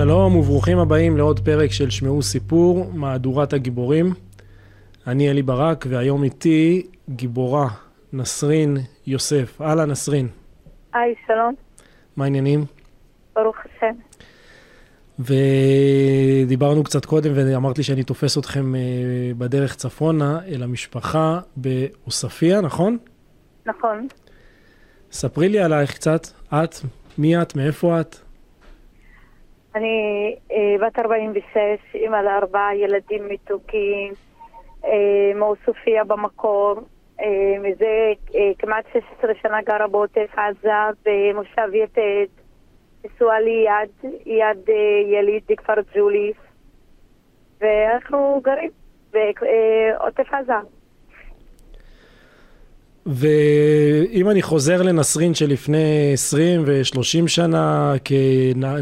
שלום וברוכים הבאים לעוד פרק של שמעו סיפור, מהדורת הגיבורים. אני אלי ברק, והיום איתי גיבורה, נסרין יוסף. אהלן נסרין. היי, שלום. מה העניינים? ברוך השם. ודיברנו קצת קודם ואמרת לי שאני תופס אתכם בדרך צפונה אל המשפחה באוספיה, נכון? נכון. ספרי לי עלייך קצת, את, מי את, מאיפה את? אני בת 46, אמא לארבעה ילדים מתוקים, מאוסופיה במקור, מזה כמעט 16 שנה גרה בעוטף עזה, במושב יתד, נשואה לי יד יליד בכפר ג'וליס, ואנחנו גרים בעוטף עזה. ואם אני חוזר לנסרין שלפני 20 ו-30 שנה,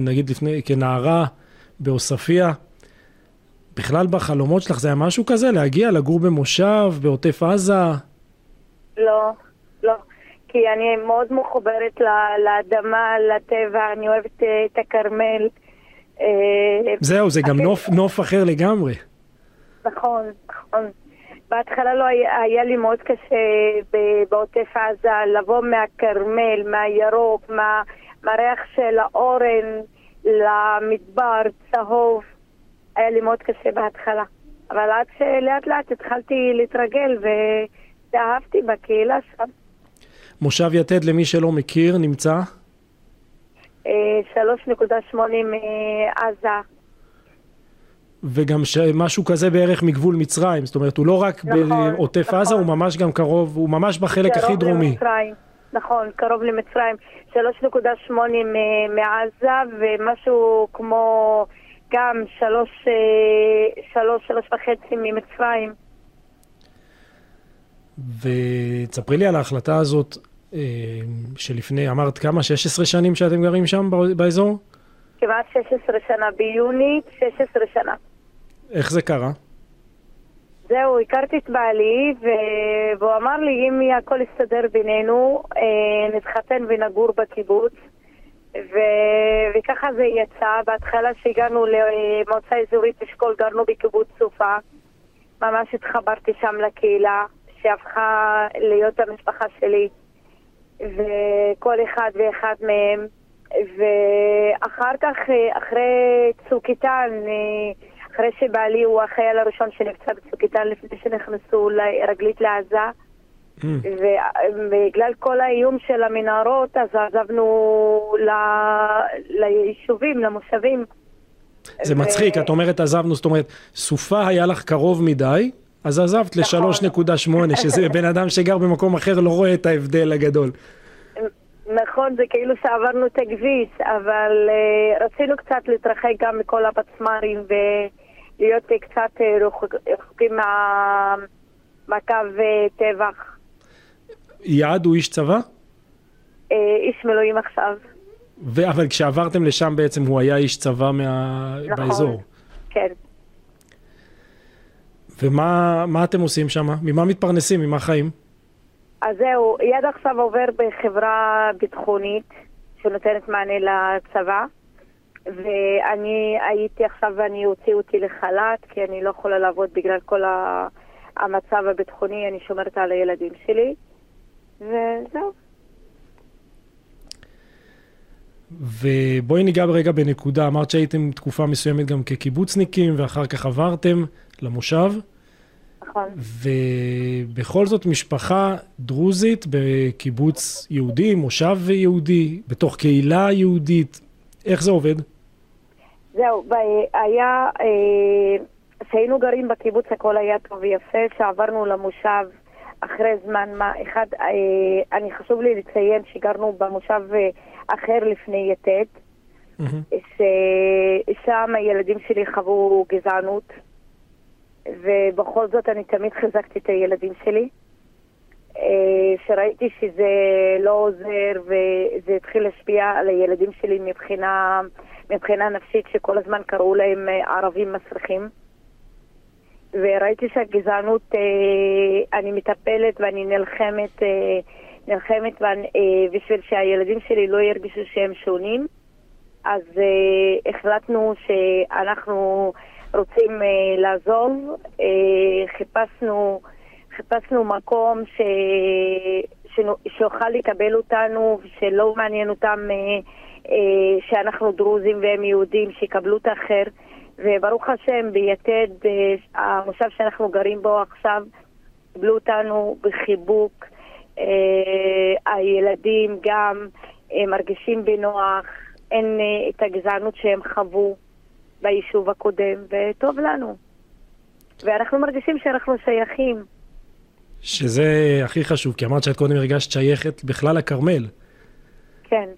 נגיד כנערה באוספיה, בכלל בחלומות שלך זה היה משהו כזה? להגיע לגור במושב, בעוטף עזה? לא, לא. כי אני מאוד מחוברת לאדמה, לטבע, אני אוהבת את הכרמל. זהו, זה גם נוף אחר לגמרי. נכון, נכון. בהתחלה לא היה לי מאוד קשה בעוטף עזה, לבוא מהכרמל, מהירוק, מהריח של האורן, למדבר, צהוב. היה לי מאוד קשה בהתחלה. אבל עד שלאט לאט התחלתי להתרגל ואהבתי בקהילה שם. מושב יתד, למי שלא מכיר, נמצא? 3.8 מעזה. וגם משהו כזה בערך מגבול מצרים, זאת אומרת, הוא לא רק בעוטף עזה, הוא ממש גם קרוב, הוא ממש בחלק הכי דרומי. נכון, קרוב למצרים, 3.8 מעזה, ומשהו כמו גם 3.5 ממצרים. ותספרי לי על ההחלטה הזאת, שלפני, אמרת כמה, 16 שנים שאתם גרים שם באזור? כמעט 16 שנה, ביוני 16 שנה. איך זה קרה? זהו, הכרתי את בעלי, והוא אמר לי, אם הכל יסתדר בינינו, נתחתן ונגור בקיבוץ. וככה זה יצא. בהתחלה שהגענו למועצה אזורית אשכול, גרנו בקיבוץ סופה. ממש התחברתי שם לקהילה, שהפכה להיות המשפחה שלי. וכל אחד ואחד מהם. ואחר כך, אחרי צוק איתן, אחרי שבעלי הוא החייל הראשון שנפצע בצוק איתן, לפני שנכנסו רגלית לעזה, ובגלל כל האיום של המנהרות, אז עזבנו ליישובים, למושבים. זה מצחיק, את אומרת עזבנו, זאת אומרת, סופה היה לך קרוב מדי, אז עזבת ל-3.8, שזה בן אדם שגר במקום אחר לא רואה את ההבדל הגדול. נכון, זה כאילו שעברנו את הכביש, אבל רצינו קצת להתרחק גם מכל הפצמרים ולהיות קצת רחוקים מהקו טבח. יעד הוא איש צבא? איש מילואים עכשיו. אבל כשעברתם לשם בעצם הוא היה איש צבא באזור. נכון, כן. ומה אתם עושים שם? ממה מתפרנסים? ממה חיים? אז זהו, יד עכשיו עובר בחברה ביטחונית שנותנת מענה לצבא, ואני הייתי עכשיו ואני הוציאו אותי לחל"ת, כי אני לא יכולה לעבוד בגלל כל המצב הביטחוני, אני שומרת על הילדים שלי, וזהו. ובואי ניגע רגע בנקודה, אמרת שהייתם תקופה מסוימת גם כקיבוצניקים, ואחר כך עברתם למושב. ובכל זאת משפחה דרוזית בקיבוץ יהודי, מושב יהודי, בתוך קהילה יהודית, איך זה עובד? זהו, כשהיינו גרים בקיבוץ הכל היה טוב ויפה, כשעברנו למושב אחרי זמן מה, אני חשוב לי לציין שגרנו במושב אחר לפני יתד, ששם הילדים שלי חוו גזענות, ובכל זאת אני תמיד חזקתי את הילדים שלי, שראיתי שזה לא עוזר, וזה התחיל להשפיע על הילדים שלי מבחינה נפשית, שכל הזמן קראו להם ערבים מסריחים, וראיתי שהגזענות, אני מטפלת ואני נלחמת בשביל שהילדים שלי לא ירגישו שהם שונים, אז החלטנו שאנחנו רוצים לעזוב, חיפשנו מקום שיוכל לקבל אותנו, שלא מעניין אותם שאנחנו דרוזים והם יהודים, שיקבלו את האחר. וברוך השם, ביתד, המושב שאנחנו גרים בו עכשיו, קיבלו אותנו בחיבוק. הילדים גם מרגישים בנוח, אין את הגזענות שהם חוו ביישוב הקודם, וטוב לנו. ואנחנו מרגישים שאנחנו שייכים. שזה הכי חשוב, כי אמרת שאת קודם הרגשת שייכת בכלל לכרמל. כן.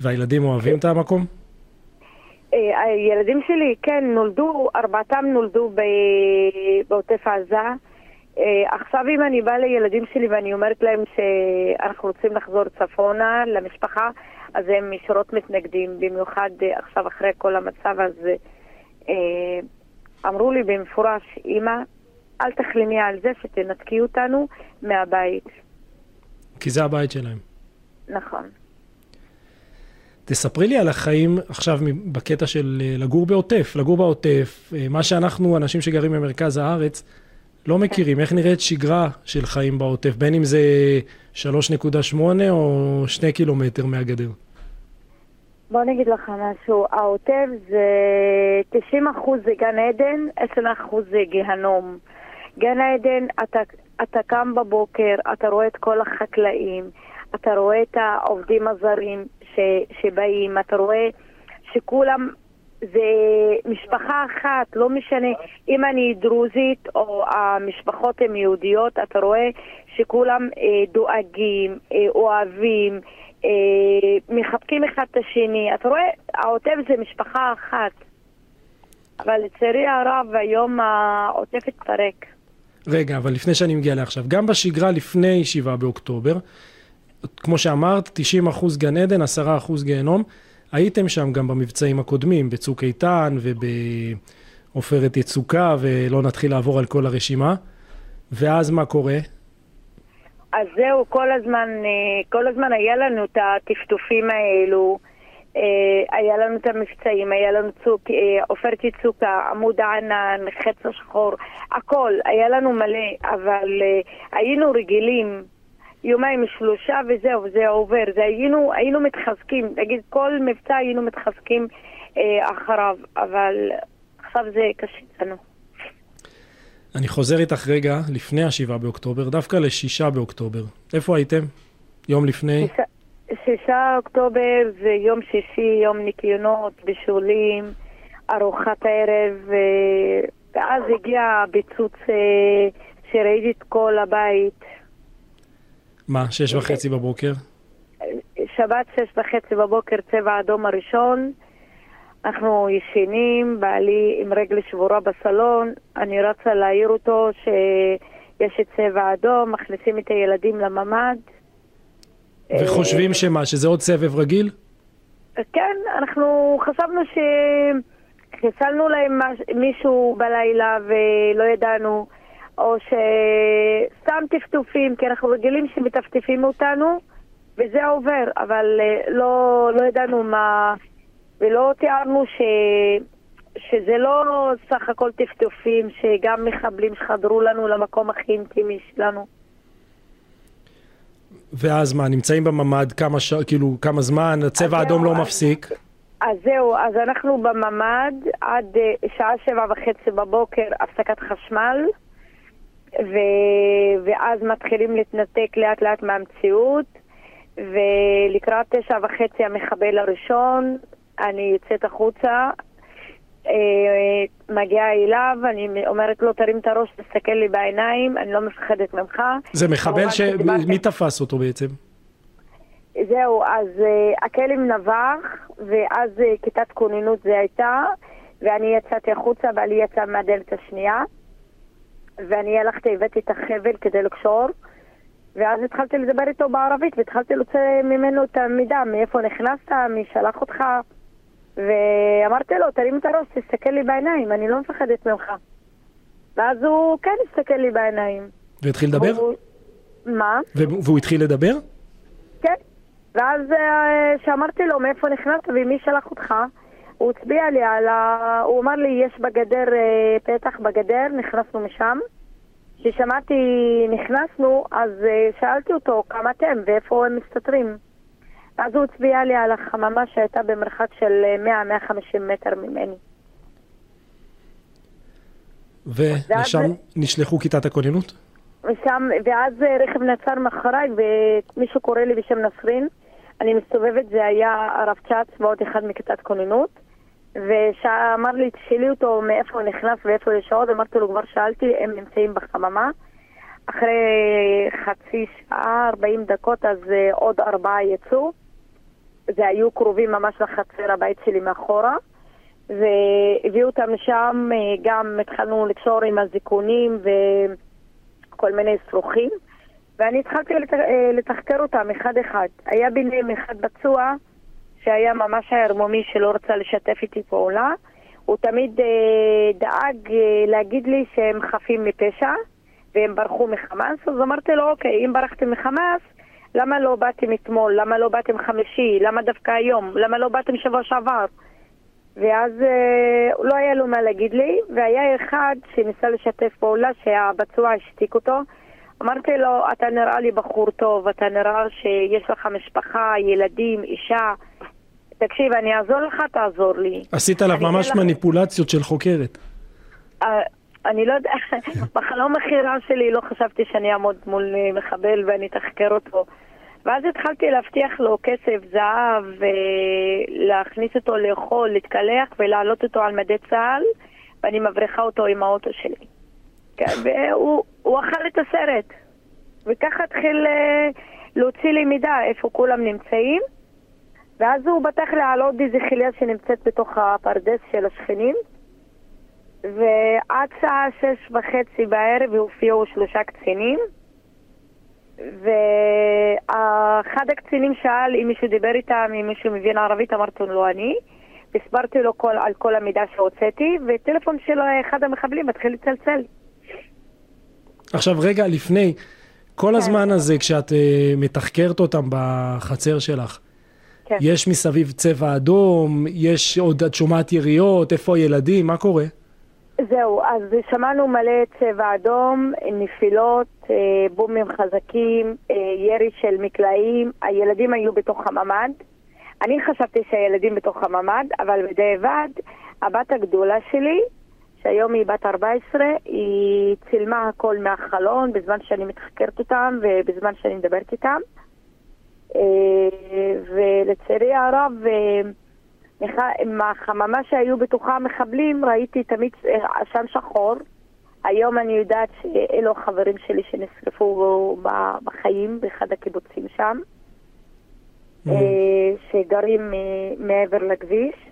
והילדים אוהבים את המקום? הילדים שלי, כן, נולדו, ארבעתם נולדו בעוטף עזה. עכשיו אם אני באה לילדים שלי ואני אומרת להם שאנחנו רוצים לחזור צפונה למשפחה, אז הם ישרות מתנגדים, במיוחד עכשיו אחרי כל המצב. אז אמרו לי במפורש, אמא, אל תחלמי על זה שתנתקי אותנו מהבית. כי זה הבית שלהם. נכון. תספרי לי על החיים עכשיו בקטע של לגור בעוטף, מה שאנחנו, אנשים שגרים במרכז הארץ, לא מכירים. איך נראית שגרה של חיים בעוטף, בין אם זה 3.8 או 2 קילומטר מהגדר? בוא נגיד לך משהו, העוטף זה 90% זה גן עדן, 10% זה גיהנום. גן עדן, אתה קם בבוקר, אתה רואה את כל החקלאים, אתה רואה את העובדים הזרים שבאים, אתה רואה שכולם זה משפחה אחת, לא משנה אם אני דרוזית או המשפחות הן יהודיות, אתה רואה שכולם דואגים, אוהבים, מחבקים אחד את השני. אתה רואה, העוטף זה משפחה אחת. אבל לצערי הרב, היום העוטף התפרק. רגע, אבל לפני שאני מגיע לעכשיו, גם בשגרה לפני 7 באוקטובר, כמו שאמרת, 90% גן עדן, 10% גיהנום. הייתם שם גם במבצעים הקודמים, בצוק איתן ובעופרת יצוקה, ולא נתחיל לעבור על כל הרשימה. ואז מה קורה? אז זהו, כל הזמן היה לנו את הטפטופים האלו, היה לנו את המבצעים, היה לנו עופרת יצוקה, עמוד הענן, חץ השחור, הכל, היה לנו מלא, אבל היינו רגילים, יומיים 3 וזהו, זה עובר. היינו מתחזקים, נגיד כל מבצע היינו מתחזקים אחריו, אבל עכשיו זה קשה לנו. אני חוזר איתך רגע לפני 7 באוקטובר, דווקא ל6 באוקטובר. איפה הייתם? יום לפני? 6 אוקטובר זה יום שישי, יום ניקיונות, בישולים, ארוחת ערב, ואז הגיע הביצוץ שראיתי את כל הבית. מה, 6:30 בבוקר? שבת 6:30 בבוקר, צבע אדום הראשון. אנחנו ישנים, בעלי עם רגל שבורה בסלון, אני רצה להעיר אותו שיש את צבע אדום, מכניסים את הילדים לממד. וחושבים שמה, שזה עוד סבב רגיל? כן, אנחנו חשבנו שחיסלנו להם מישהו בלילה ולא ידענו, או שסתם טפטופים, כי אנחנו רגילים שמטפטפים אותנו, וזה עובר, אבל לא ידענו מה, ולא תיארנו שזה לא סך הכל טפטופים, שגם מחבלים שחדרו לנו למקום הכי אינטימי שלנו. ואז מה, נמצאים בממד כמה זמן, הצבע האדום לא מפסיק? אז זהו, אז אנחנו בממד עד 7:30 בבוקר, הפסקת חשמל, ואז מתחילים להתנתק לאט לאט מהמציאות, ולקראת 9:30 המחבל הראשון, אני יוצאת החוצה, מגיעה אליו, אני אומרת לו, תרים את הראש, תסתכל לי בעיניים, אני לא מפחדת ממך. זה מחבל מי תפס אותו בעצם? זהו, אז הכלם נבח, ואז כיתת כוננות זה הייתה, ואני יצאתי החוצה, בעלי יצא מהדלת השנייה, ואני הלכתי, הבאתי את החבל כדי לקשור, ואז התחלתי לדבר איתו בערבית, והתחלתי לוצא ממנו את המידע, מאיפה נכנסת, מי שלח אותך, ואמרתי לו, תרים את הראש, תסתכל לי בעיניים, אני לא מפחדת ממך. ואז הוא כן הסתכל לי בעיניים. והתחיל לדבר? מה? והוא התחיל לדבר? כן. ואז שאמרתי לו, מאיפה נכנסת ומי שלח אותך? הוא הצביע לי על ה... הוא אמר לי, יש בגדר, פתח בגדר, נכנסנו משם. כששמעתי, נכנסנו, אז שאלתי אותו כמה אתם ואיפה הם מסתתרים. אז הוא הצביע לי על החממה שהייתה במרחק של 100-150 מטר ממני. ולשם נשלחו כיתת הכוננות? ושם, ואז רכב נצר מחרג, ומישהו קורא לי בשם נסרין. אני מסתובבת, זה היה הרב צ'אץ ועוד אחד מכיתת כוננות. ושאמר לי, תשאלי אותו מאיפה הוא נכנס ואיפה יש עוד. אמרתי לו, כבר שאלתי, הם נמצאים בחממה. אחרי חצי שעה, 40 דקות, אז עוד 4 יצאו. זה היו קרובים ממש לחצר הבית שלי מאחורה. והביאו אותם שם, גם התחלנו לקשור עם הזיכונים וכל מיני סרוכים. ואני התחלתי לתחקר אותם אחד אחד. היה ביניהם אחד בצוע שהיה ממש הרמומי שלא רצה לשתף איתי פעולה. הוא תמיד דאג להגיד לי שהם חפים מפשע והם ברחו מחמאס. אז אמרתי לו, אוקיי, אם ברחתם מחמאס, למה לא באתם אתמול? למה לא באתם חמישי? למה דווקא היום? למה לא באתם שבוע שעבר? ואז לא היה לו מה להגיד לי, והיה אחד שניסה לשתף פעולה שהבצוע השתיק אותו. אמרתי לו, אתה נראה לי בחור טוב, אתה נראה שיש לך משפחה, ילדים, אישה. תקשיב, אני אעזור לך, תעזור לי. עשית עליו ממש מניפולציות של חוקרת. אני לא יודע, בחלום החירה שלי לא חשבתי שאני אעמוד מול מחבל ואני תחקר אותו. ואז התחלתי להבטיח לו כסף, זהב, להכניס אותו לאכול, להתקלח ולהעלות אותו על מדי צהל, ואני מבריחה אותו עם האוטו שלי. והוא אכל את הסרט, וככה התחיל להוציא לי מידע איפה כולם נמצאים, ואז הוא בטח להעלות איזה חיליה שנמצאת בתוך הפרדס של השכנים, ועד שעה 6:30 בערב הופיעו 3 קצינים, ואחד הקצינים שאל אם מישהו דיבר איתם, אם מישהו מבין ערבית, אמרתי לו אני. הסברתי לו על כל המידע שהוצאתי, וטלפון של אחד המחבלים התחיל לצלצל. עכשיו רגע לפני, כל הזמן הזה כשאת מתחקרת אותם בחצר שלך, יש מסביב צבע אדום, יש עוד שומעת יריות, איפה הילדים, מה קורה? זהו, אז שמענו מלא צבע אדום, נפילות, בומים חזקים, ירי של מקלעים. הילדים היו בתוך הממ"ד. אני חשבתי שהילדים בתוך הממ"ד, אבל בדיעבד, הבת הגדולה שלי, שהיום היא בת 14, היא צילמה הכל מהחלון בזמן שאני מתחקרת אותם ובזמן שאני מדברת איתם. ולצערי הרב, מהחממה שהיו בתוכה מחבלים ראיתי תמיד עשן שחור. היום אני יודעת שאלו החברים שלי שנשרפו בחיים באחד הקיבוצים שם, שגרים מעבר לכביש.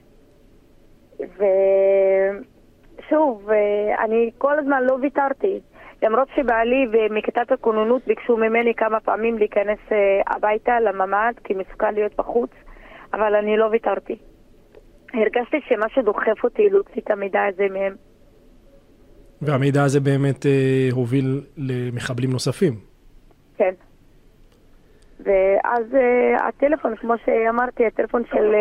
ושוב, אני כל הזמן לא ויתרתי, למרות שבעלי ומכיתת הכוננות ביקשו ממני כמה פעמים להיכנס הביתה לממ"ד כי מסוכן להיות בחוץ, אבל אני לא ויתרתי. הרגשתי שמה שדוחף אותי להוציא את המידע הזה מהם. והמידע הזה באמת הוביל למחבלים נוספים. כן. ואז הטלפון, כמו שאמרתי, הטלפון של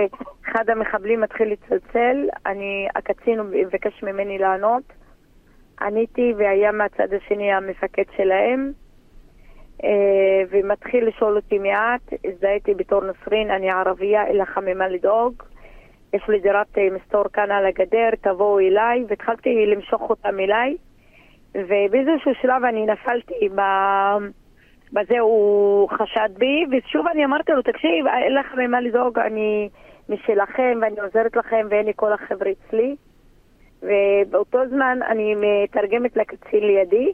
אחד המחבלים מתחיל לצלצל. הקצין מבקש ממני לענות. עניתי, והיה מהצד השני המפקד שלהם. ומתחיל לשאול אותי מעט. הזדהיתי בתור נסרין, אני ערבייה, אין לך ממה לדאוג. יש לי דירת מסתור כאן על הגדר, תבואו אליי, והתחלתי למשוך אותם אליי, ובאיזשהו שלב אני נפלתי, בזה הוא חשד בי, ושוב אני אמרתי לו, תקשיב, אין לך ממה לדאוג, אני משלכם ואני עוזרת לכם ואין לי כל החבר'ה אצלי, ובאותו זמן אני מתרגמת לקצין לידי,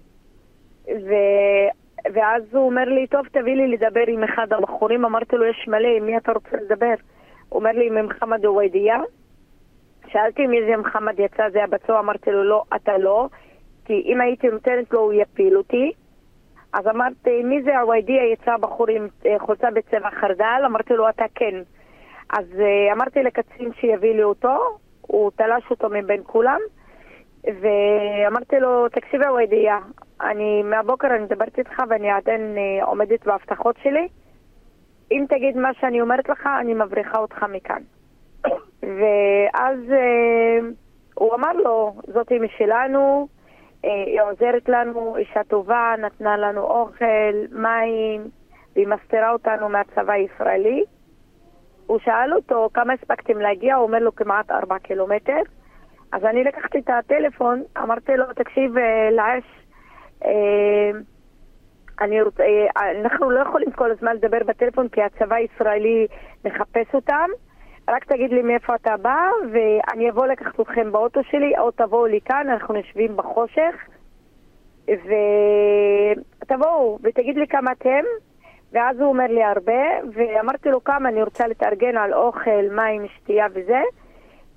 ואז הוא אומר לי, טוב, תביא לי לדבר עם אחד הבחורים. אמרתי לו, יש מלא, עם מי אתה רוצה לדבר? הוא אומר לי, ממחמד הווידיה. שאלתי מי זה מחמד יצא, זה הבצוע. אמרתי לו, לא, אתה לא, כי אם הייתי נותנת לו הוא יפיל אותי. אז אמרתי, מי זה הווידיה? יצא בחור עם חולצה בצבע חרדל. אמרתי לו, אתה כן. אז אמרתי לקצין שיביא לי אותו, הוא תלש אותו מבין כולם, ואמרתי לו, תקשיב הווידיה, מהבוקר אני מדברת איתך ואני עדיין עומדת בהבטחות שלי, אם תגיד מה שאני אומרת לך, אני מבריחה אותך מכאן. ואז הוא אמר לו, זאת משלנו, היא עוזרת לנו, אישה טובה, נתנה לנו אוכל, מים, והיא מסתירה אותנו מהצבא הישראלי. הוא שאל אותו כמה הספקתם להגיע, הוא אומר לו כמעט 4 קילומטר. אז אני לקחתי את הטלפון, אמרתי לו, תקשיב לעש, אנחנו לא יכולים כל הזמן לדבר בטלפון כי הצבא הישראלי מחפש אותם, רק תגיד לי מאיפה אתה בא ואני אבוא לקחת אתכם באוטו שלי או תבואו לי כאן, אנחנו נשבים בחושך ותבואו ותגיד לי כמה אתם. ואז הוא אומר לי הרבה, ואמרתי לו כמה, אני רוצה לתארגן על אוכל, מים, שתייה וזה,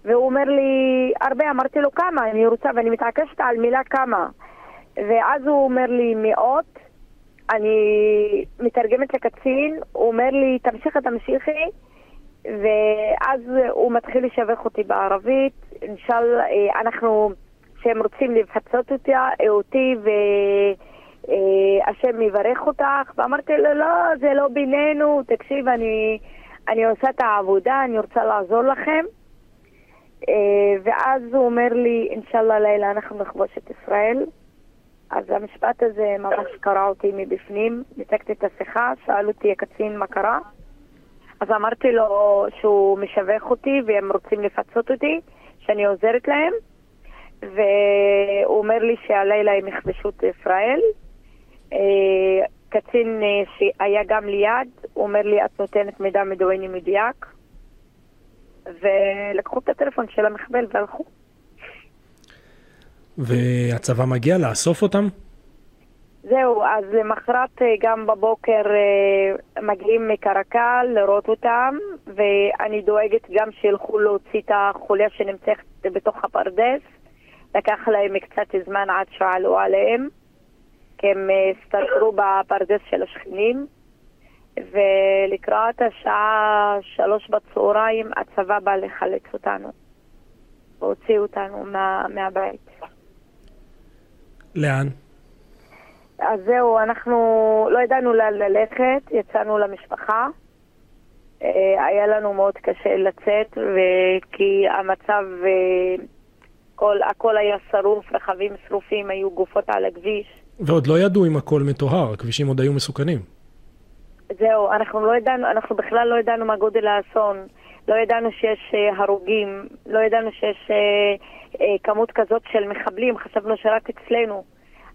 והוא אומר לי הרבה, אמרתי לו כמה, אני רוצה, ואני מתעקשת על מילה כמה, ואז הוא אומר לי 100, אני מתרגמת לקצין, הוא אומר לי תמשיכי, ואז הוא מתחיל לשווך אותי בערבית, אינשאללה, אנחנו, שהם רוצים לפצות אותי השם יברך אותך, ואמרתי לו, לא, זה לא בינינו, תקשיב, אני עושה את העבודה, אני רוצה לעזור לכם. ואז הוא אומר לי, אינשאללה לילה אנחנו נכבוש את ישראל. אז המשפט הזה ממש קרע אותי מבפנים, ניתקתי את השיחה, שאל אותי הקצין מה קרה, אז אמרתי לו שהוא משווך אותי והם רוצים לפצות אותי, שאני עוזרת להם, והוא אומר לי שהלילה הם יכבשו את ישראל. קצין שהיה גם ליד, הוא אומר לי את נותנת מידע מדויני מדויק, ולקחו את הטלפון של המחבל והלכו. והצבא מגיע לאסוף אותם? זהו, אז למחרת גם בבוקר מגיעים מקרקל לראות אותם, ואני דואגת גם שילכו להוציא את החוליה שנמצאת בתוך הפרדס, לקח להם קצת זמן עד שעלו עליהם, כי הם הסתתרו בפרדס של השכנים, ולקראת השעה 3:00 הצבא בא לחלץ אותנו, והוציאו אותנו מהבית. לאן? אז זהו, אנחנו לא ידענו ללכת, יצאנו למשפחה, היה לנו מאוד קשה לצאת, כי המצב, הכל היה שרוף, רכבים שרופים, היו גופות על הכביש. ועוד לא ידעו אם הכל מטוהר, הכבישים עוד היו מסוכנים. זהו, אנחנו בכלל לא ידענו מה גודל האסון, לא ידענו שיש הרוגים, לא ידענו שיש כמות כזאת של מחבלים, חשבנו שרק אצלנו,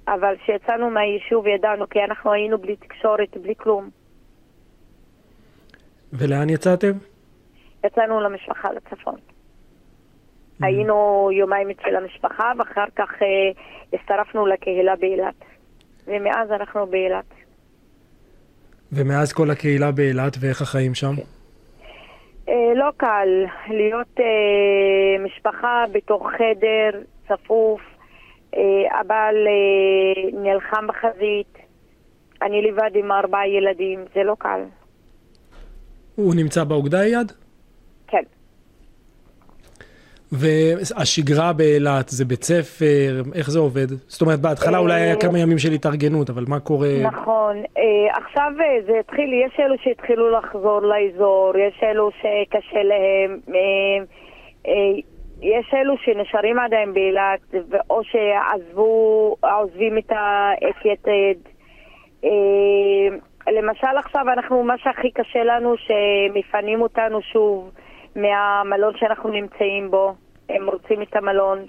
אבל כשיצאנו מהיישוב ידענו, כי אנחנו היינו בלי תקשורת, בלי כלום. ולאן יצאתם? יצאנו למשפחה, לצפון. היינו יומיים אצל המשפחה, ואחר כך הצטרפנו לקהילה באילת. ומאז אנחנו באילת. ומאז כל הקהילה באילת, ואיך החיים שם? לא קל. להיות משפחה בתוך חדר, צפוף, הבעל נלחם בחזית, אני לבד עם 4 ילדים, זה לא קל. הוא נמצא באוגדה יד? כן. והשגרה באילת, זה בית ספר, איך זה עובד? זאת אומרת, בהתחלה אולי היה כמה ימים של התארגנות, אבל מה קורה? נכון, עכשיו זה התחיל, יש אלו שהתחילו לחזור לאזור, יש אלו שקשה להם, יש אלו שנשארים עדיין באילת, או שעוזבים את יתד. למשל עכשיו אנחנו, מה שהכי קשה לנו, שמפנים אותנו שוב, מהמלון שאנחנו נמצאים בו, הם רוצים את המלון,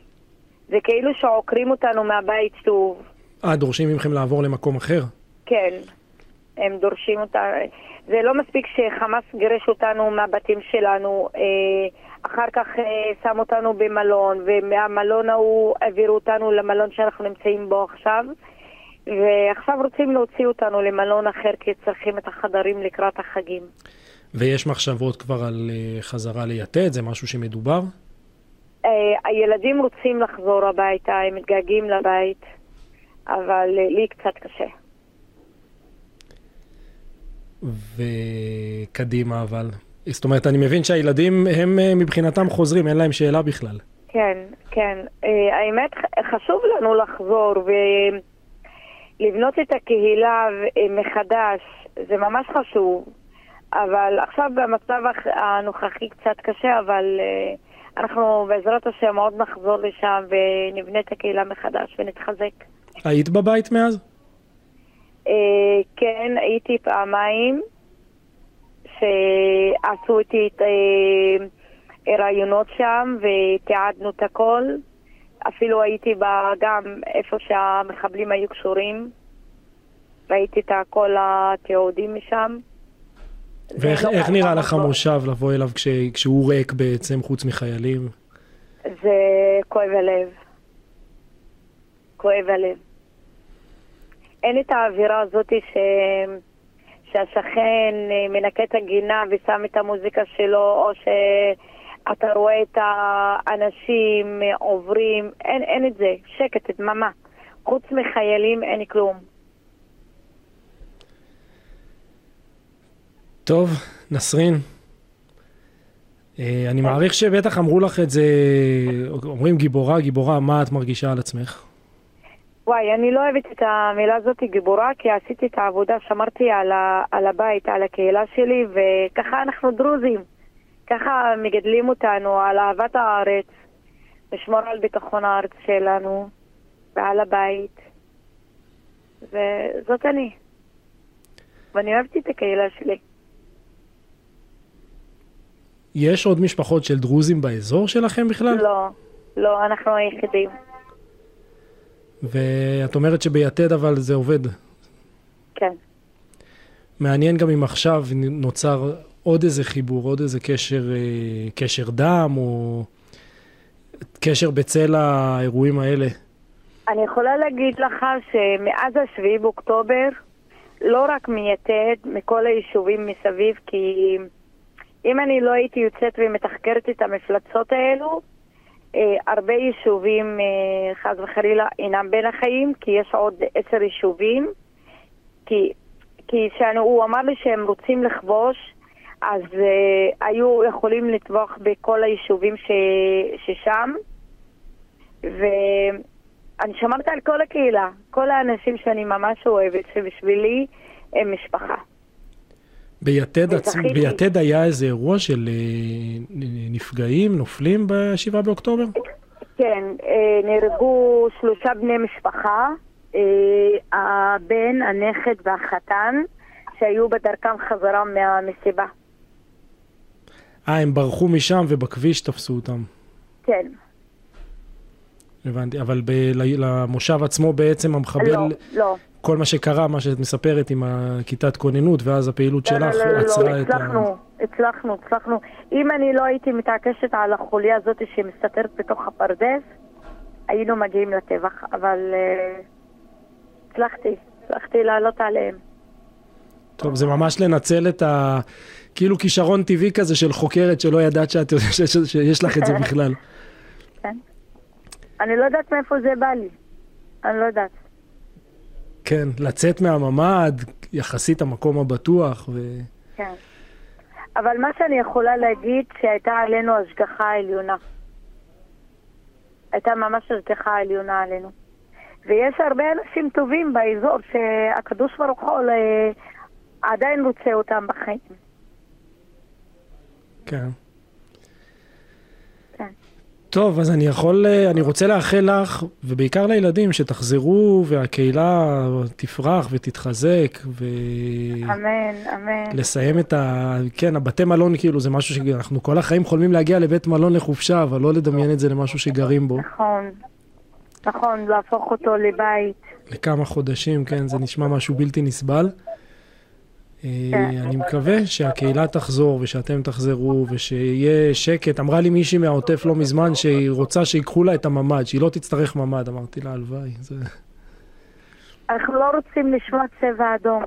זה כאילו שעוקרים אותנו מהבית שוב. דורשים ממכם לעבור למקום אחר? כן, הם דורשים אותנו. זה לא מספיק שחמאס גרש אותנו מהבתים שלנו, אחר כך שם אותנו במלון, ומהמלון ההוא העבירו אותנו למלון שאנחנו נמצאים בו עכשיו, ועכשיו רוצים להוציא אותנו למלון אחר כי צריכים את החדרים לקראת החגים. ויש מחשבות כבר על חזרה ליתד? זה משהו שמדובר? הילדים רוצים לחזור הביתה, הם מתגעגעים לבית, אבל לי קצת קשה. וקדימה אבל. זאת אומרת, אני מבין שהילדים הם מבחינתם חוזרים, אין להם שאלה בכלל. כן, כן. האמת, חשוב לנו לחזור ולבנות את הקהילה מחדש, זה ממש חשוב. אבל עכשיו במצב הנוכחי קצת קשה, אבל אנחנו בעזרת השם עוד נחזור לשם ונבנה את הקהילה מחדש ונתחזק. היית בבית מאז? כן, הייתי פעמיים שעשו איתי את הרעיונות שם ותיעדנו את הכל. אפילו הייתי גם איפה שהמחבלים היו קשורים, ראיתי את כל התיעודים משם. ואיך נראה לך המושב לבוא אליו כשהוא ריק בעצם חוץ מחיילים? זה כואב הלב. כואב הלב. אין את האווירה הזאת שהשכן מנקה את הגינה ושם את המוזיקה שלו, או שאתה רואה את האנשים עוברים. אין את זה. שקט, דממה. חוץ מחיילים אין כלום. טוב, נסרין, אני מעריך שבטח אמרו לך את זה, אומרים גיבורה, גיבורה, מה את מרגישה על עצמך? וואי, אני לא אוהבת את המילה הזאת גיבורה, כי עשיתי את העבודה, שמרתי על הבית, על הקהילה שלי, וככה אנחנו דרוזים, ככה מגדלים אותנו על אהבת הארץ, לשמור על ביטחון הארץ שלנו ועל הבית, וזאת אני. ואני אוהבתי את הקהילה שלי. יש עוד משפחות של דרוזים באזור שלכם בכלל? לא, לא, אנחנו היחידים. ואת אומרת שביתד אבל זה עובד. כן. מעניין גם אם עכשיו נוצר עוד איזה חיבור, עוד איזה קשר דם או קשר בצל האירועים האלה. אני יכולה להגיד לך שמאז 7 באוקטובר לא רק מיתד, מכל היישובים מסביב, כי אם אני לא הייתי יוצאת ומתחקרת את המפלצות האלו, הרבה יישובים חס וחלילה אינם בין החיים, כי יש עוד 10 יישובים, כי הוא אמר לי שהם רוצים לכבוש, אז היו יכולים לטבוח בכל היישובים ששם, ואני שמרת על כל הקהילה, כל האנשים שאני ממש אוהבת, שבשבילי הם משפחה. ביתד היה איזה אירוע של נפגעים, נופלים ב7 באוקטובר? כן, נהרגו 3 בני משפחה, הבן, הנכד והחתן, שהיו בדרכם חזרה מהמסיבה. הם ברחו משם ובכביש תפסו אותם. כן. הבנתי, אבל למושב עצמו בעצם המחבל... לא, לא. כל מה שקרה, מה שאת מספרת עם הכיתת כוננות, ואז הפעילות שלך עצרה את... הצלחנו. אם אני לא הייתי מתעקשת על החוליה הזאת שמסתתרת בתוך הפרדס, היינו מגיעים לטבח, אבל הצלחתי לעלות עליהם. טוב, זה ממש לנצל את ה... כאילו כישרון טבעי כזה של חוקרת שלא ידעת שיש לך את זה בכלל. כן. אני לא יודעת מאיפה זה בא לי. אני לא יודעת. כן, לצאת מהממד, יחסית המקום הבטוח. כן. אבל מה שאני יכולה להגיד, שהייתה עלינו השגחה עליונה. הייתה ממש השגחה עליונה עלינו. ויש הרבה אנשים טובים באזור, שהקדוש ברוך הוא עדיין רוצה אותם בחיים. כן. טוב, אז אני רוצה לאחל לך, ובעיקר לילדים, שתחזרו והקהילה תפרח ותתחזק. אמן. לסיים את הבתי מלון, כאילו זה משהו שאנחנו כל החיים חולמים להגיע לבית מלון לחופשה, אבל לא לדמיין את זה למשהו שגרים בו. נכון, להפוך אותו לבית. לכמה חודשים, כן, זה נשמע משהו בלתי נסבל. אני מקווה שהקהילה תחזור ושאתם תחזרו ושיהיה שקט. אמרה לי מישהי מהעוטף לא מזמן שהיא רוצה שיקחו לה את הממד, שהיא לא תצטרך ממד. אמרתי לה, הלוואי. אנחנו לא רוצים לשמוע צבע אדום,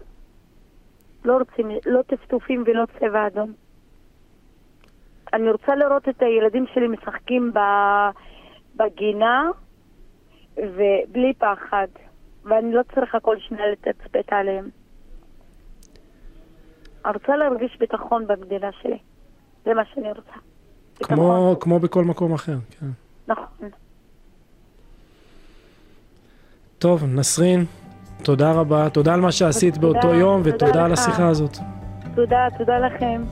לא טפטופים ולא צבע אדום. אני רוצה לראות את הילדים שלי משחקים בגינה ובלי פחד, ואני לא צריכה כל שנייה לתצפת עליהם. אני רוצה להרגיש ביטחון במדינה שלי. זה מה שאני רוצה. כמו בכל מקום אחר, כן. נכון. טוב, נסרין, תודה רבה. תודה על מה שעשית באותו יום, ותודה על השיחה הזאת. תודה לכם.